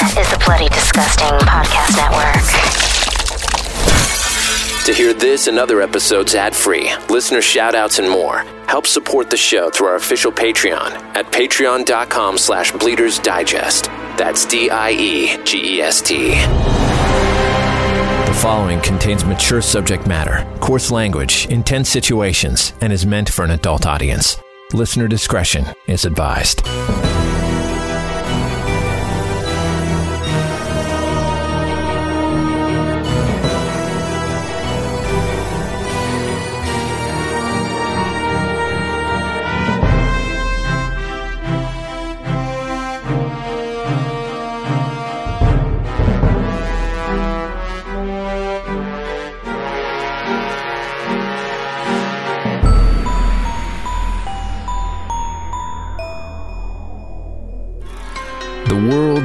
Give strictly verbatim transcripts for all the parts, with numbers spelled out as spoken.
This is the Bloody Disgusting Podcast Network. To hear this and other episodes ad-free, listener shout-outs, and more, help support the show through our official Patreon at patreon.com slash Bleeders Digest. That's D I E G E S T. The following contains mature subject matter, coarse language, intense situations, and is meant for an adult audience. Listener discretion is advised.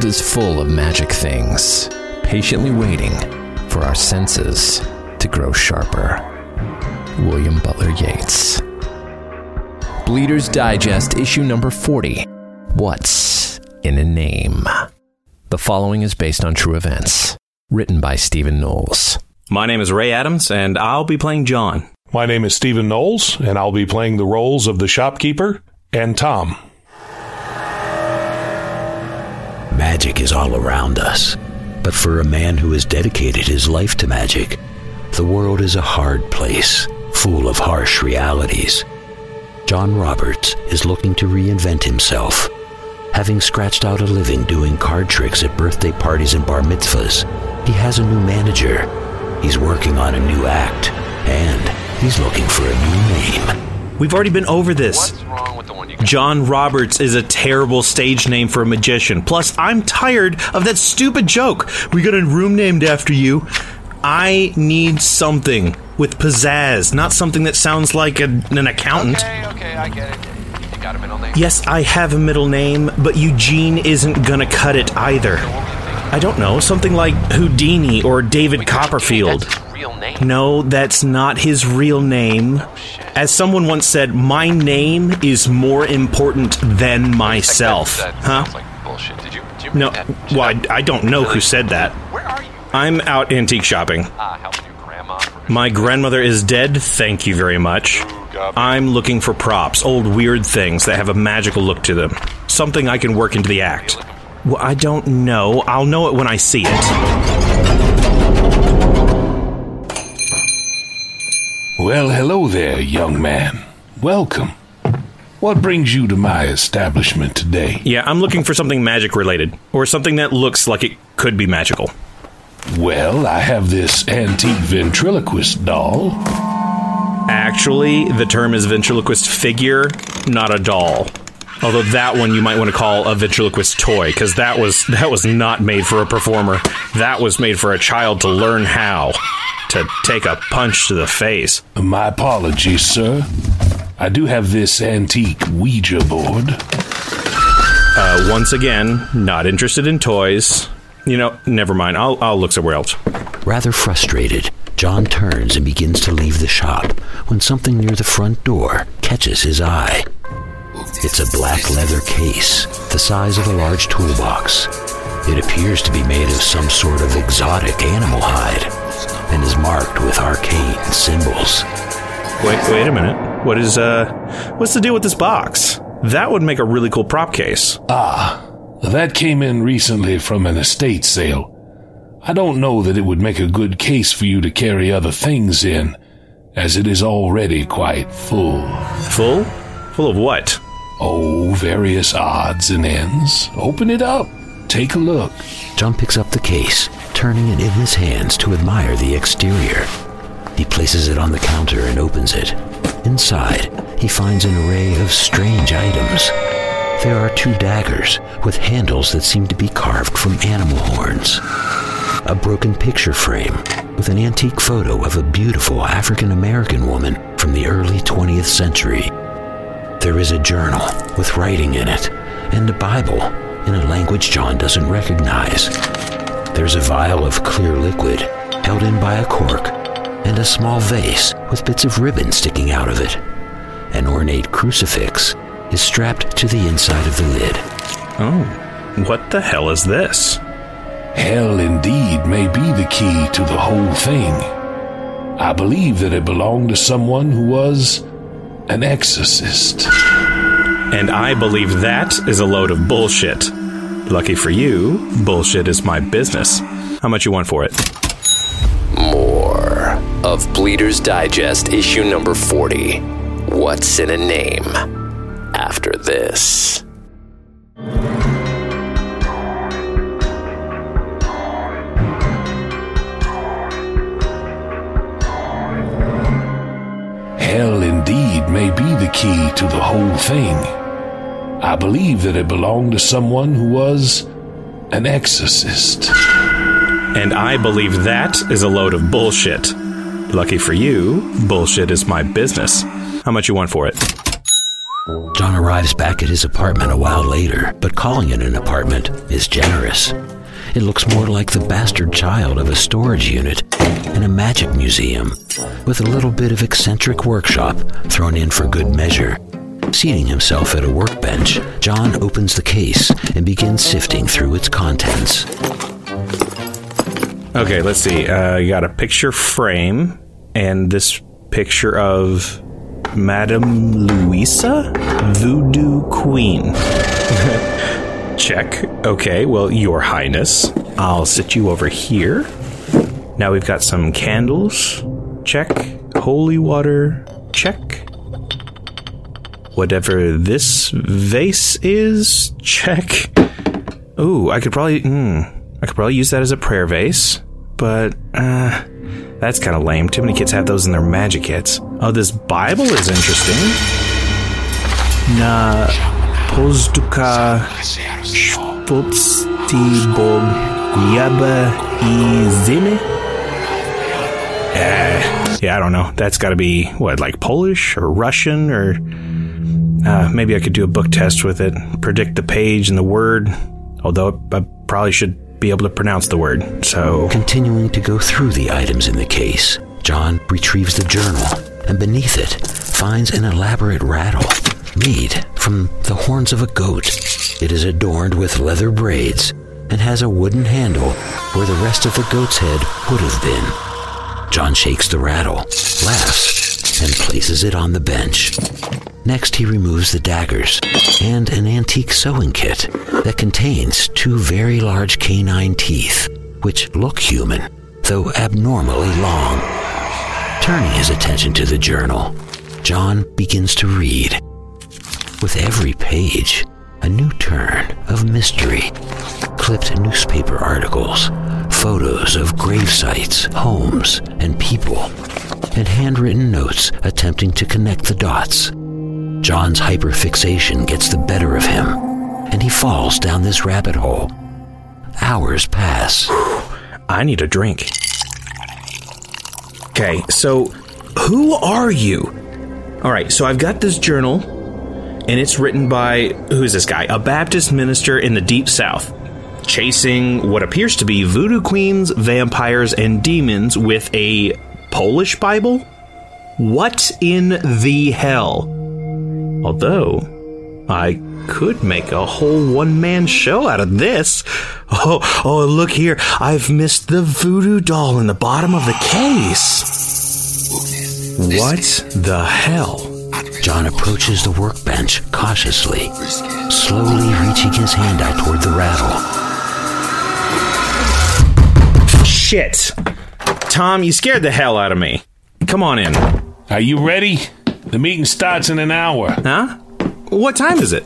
Is full of magic things, patiently waiting for our senses to grow sharper. William Butler Yeats. Bleeders Digest, issue number forty. What's in a Name? The following is based on true events. Written by Stephen Knowles. My name is Ray Adams, and I'll be playing John. My name is Stephen Knowles, and I'll be playing the roles of the shopkeeper and Tom. Magic is all around us, but for a man who has dedicated his life to magic, the world is a hard place, full of harsh realities. John Roberts is looking to reinvent himself. Having scratched out a living doing card tricks at birthday parties and bar mitzvahs, he has a new manager. He's working on a new act, and he's looking for a new name. We've already been over this. What's wrong with the one you got? John Roberts is a terrible stage name for a magician. Plus, I'm tired of that stupid joke. We got a room named after you. I need something with pizzazz, not something that sounds like a, an accountant. Okay, okay, I get it. You got a middle name? Yes, I have a middle name, but Eugene isn't gonna cut it either. I don't know, something like Houdini or David Wait, Copperfield. Name. No, that's not his real name. Oh, as someone once said, my name is more important than myself. That, that huh? Like bullshit. Did you, did you no, well, I, I don't know really? Who said that. Where are you? I'm out antique shopping. Uh, help you, grandma, my grandmother is dead, thank you very much. Ooh, I'm looking for props, old weird things that have a magical look to them. Something I can work into the act. Well, I don't know. I'll know it when I see it. Well, hello there, young man. Welcome. What brings you to my establishment today? Yeah, I'm looking for something magic-related, or something that looks like it could be magical. Well, I have this antique ventriloquist doll. Actually, the term is ventriloquist figure, not a doll. Although that one you might want to call a ventriloquist toy, because that was, that was not made for a performer. That was made for a child to learn how. To take a punch to the face. My apologies, sir. I do have this antique Ouija board. Uh, once again, not interested in toys. You know, never mind. I'll, I'll look somewhere else. Rather frustrated, John turns and begins to leave the shop when something near the front door catches his eye. It's a black leather case, the size of a large toolbox. It appears to be made of some sort of exotic animal hide and is marked with arcane symbols. Wait, wait a minute. What is, uh, what's the deal with this box? That would make a really cool prop case. Ah, that came in recently from an estate sale. I don't know that it would make a good case for you to carry other things in, as it is already quite full. Full? Full of what? Oh, various odds and ends. Open it up. Take a look. John picks up the case, turning it in his hands to admire the exterior. He places it on the counter and opens it. Inside, he finds an array of strange items. There are two daggers with handles that seem to be carved from animal horns. A broken picture frame with an antique photo of a beautiful African-American woman from the early twentieth century. There is a journal with writing in it and a Bible in a language John doesn't recognize. There's a vial of clear liquid held in by a cork and a small vase with bits of ribbon sticking out of it. An ornate crucifix is strapped to the inside of the lid. Oh, what the hell is this? Hell indeed may be the key to the whole thing. I believe that it belonged to someone who was an exorcist. And I believe that is a load of bullshit. Lucky for you, bullshit is my business. How much you want for it? More of Bleeder's Digest, issue number forty. What's in a Name? After this. Hell indeed may be the key to the whole thing. I believe that it belonged to someone who was an exorcist. And I believe that is a load of bullshit. Lucky for you, bullshit is my business. How much you want for it? John arrives back at his apartment a while later, but calling it an apartment is generous. It looks more like the bastard child of a storage unit in a magic museum, with a little bit of eccentric workshop thrown in for good measure. Seating himself at a workbench, John opens the case and begins sifting through its contents. Okay, let's see. Uh, you got a picture frame, and this picture of Madame Louisa, Voodoo Queen. Check. Okay, well, Your Highness, I'll sit you over here. Now we've got some candles. Check. Holy water. Check. Whatever this vase is. Check. Ooh, I could probably... Mm, I could probably use that as a prayer vase. But, uh... that's kind of lame. Too many kids have those in their magic kits. Oh, this Bible is interesting. Na pozduka szpulsti bog jaba I zimy? Eh, yeah, I don't know. That's got to be, what, like Polish or Russian? Or uh, maybe I could do a book test with it. Predict the page and the word. Although I probably should be able to pronounce the word, so... Continuing to go through the items in the case, John retrieves the journal, and beneath it finds an elaborate rattle made from the horns of a goat. It is adorned with leather braids and has a wooden handle where the rest of the goat's head would have been. John shakes the rattle, laughs, and places it on the bench. Next, he removes the daggers and an antique sewing kit that contains two very large canine teeth, which look human, though abnormally long. Turning his attention to the journal, John begins to read. With every page, a new turn of mystery. Clipped newspaper articles, photos of grave sites, homes, and people, and handwritten notes attempting to connect the dots. John's hyperfixation gets the better of him, and he falls down this rabbit hole. Hours pass. I need a drink. Okay, so who are you? All right, so I've got this journal, and it's written by, who's this guy? A Baptist minister in the Deep South, chasing what appears to be voodoo queens, vampires, and demons with a Polish Bible? What in the hell? Although, I could make a whole one-man show out of this. Oh, oh, look here. I've missed the voodoo doll in the bottom of the case. What the hell? John approaches the workbench cautiously, slowly reaching his hand out toward the rattle. Shit. Tom, you scared the hell out of me. Come on in. Are you ready? The meeting starts in an hour. Huh? What time is it?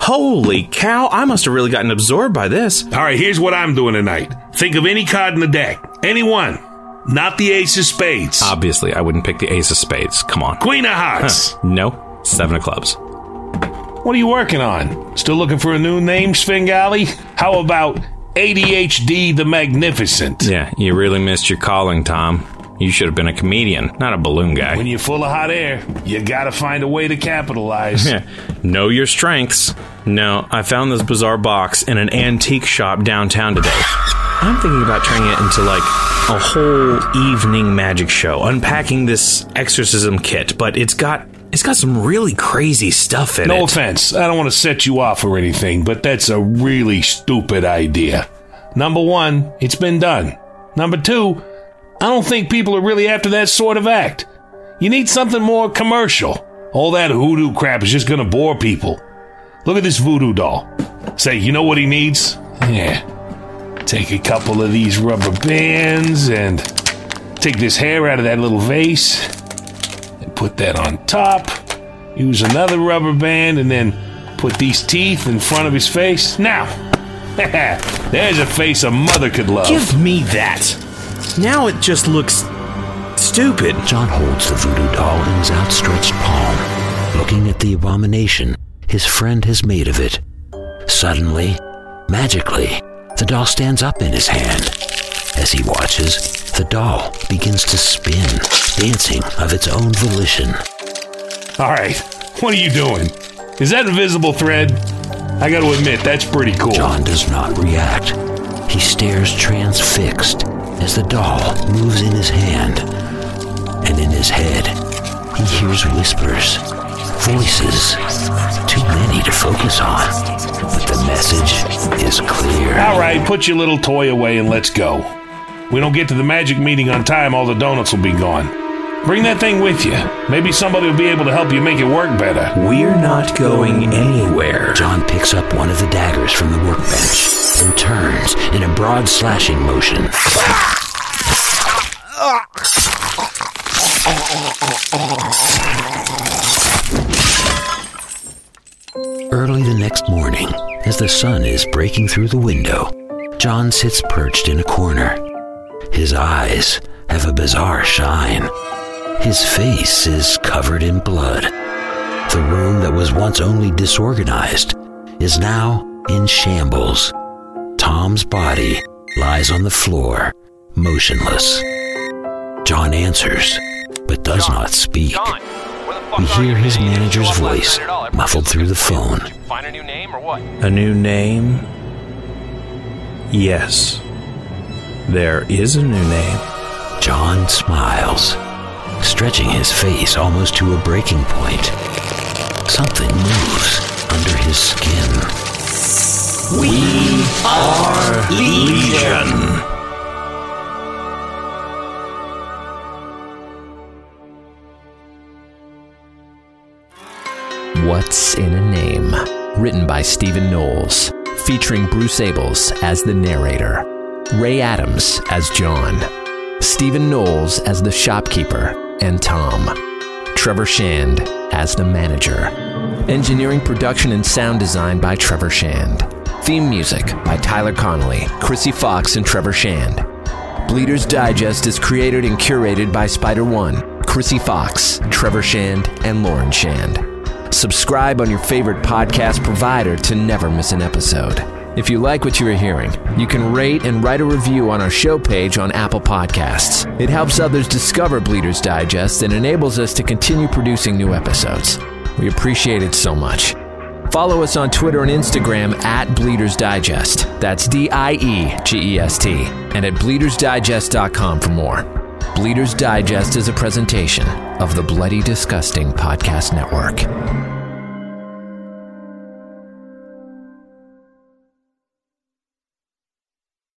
Holy cow, I must have really gotten absorbed by this. All right, here's what I'm doing tonight. Think of any card in the deck. Any one. Not the ace of spades. Obviously, I wouldn't pick the ace of spades. Come on. Queen of hearts. Huh. No. Seven of clubs. What are you working on? Still looking for a new name, Svengali? How about A D H D the Magnificent? Yeah, you really missed your calling, Tom. You should have been a comedian, not a balloon guy. When you're full of hot air, you gotta find a way to capitalize. Know your strengths. No, I found this bizarre box in an antique shop downtown today. I'm thinking about turning it into, like, a whole evening magic show, unpacking this exorcism kit, but it's got it's got some really crazy stuff in it. No offense. I don't want to set you off or anything, but that's a really stupid idea. Number one, it's been done. Number two, I don't think people are really after that sort of act. You need something more commercial. All that hoodoo crap is just gonna bore people. Look at this voodoo doll. Say, you know what he needs? Yeah. Take a couple of these rubber bands and take this hair out of that little vase and put that on top. Use another rubber band and then put these teeth in front of his face. Now, there's a face a mother could love. Give me that. Now it just looks stupid. John holds the voodoo doll in his outstretched palm, looking at the abomination his friend has made of it. Suddenly, magically, the doll stands up in his hand. As he watches, the doll begins to spin, dancing of its own volition. All right, what are you doing? Is that invisible thread? I gotta admit, that's pretty cool. John does not react. He stares transfixed as the doll moves in his hand. And in his head, he hears whispers. Voices, too many to focus on, but the message is clear. All right, put your little toy away and let's go. We don't get to the magic meeting on time, all the donuts will be gone. Bring that thing with you. Maybe somebody will be able to help you make it work better. We're not going anywhere. John picks up one of the daggers from the workbench and turns in a broad slashing motion. Early the next morning, as the sun is breaking through the window, John sits perched in a corner. His eyes have a bizarre shine. His face is covered in blood. The room that was once only disorganized is now in shambles. Tom's body lies on the floor, motionless. John answers, but does not speak. We hear his manager's voice, muffled through the phone. Did you find a new name or what? A new name? Yes. There is a new name. John smiles, stretching his face almost to a breaking point. Something moves under his skin. We are Legion! What's in a Name? Written by Stephen Knowles, featuring Bruce Abels as the narrator, Ray Adams as John, Stephen Knowles as the shopkeeper and Tom, Trevor Shand as the manager. Engineering, production, and sound design by Trevor Shand. Theme music by Tyler Connolly, Chrissy Fox, and Trevor Shand. Bleeder's Digest is created and curated by Spider One, Chrissy Fox, Trevor Shand, and Lauren Shand. Subscribe on your favorite podcast provider to never miss an episode. If you like what you are hearing, you can rate and write a review on our show page on Apple Podcasts. It helps others discover Bleeder's Digest and enables us to continue producing new episodes. We appreciate it so much. Follow us on Twitter and Instagram at Bleeder's Digest. That's D I E G E S T. And at bleeders digest dot com for more. Bleeder's Digest is a presentation of the Bloody Disgusting Podcast Network.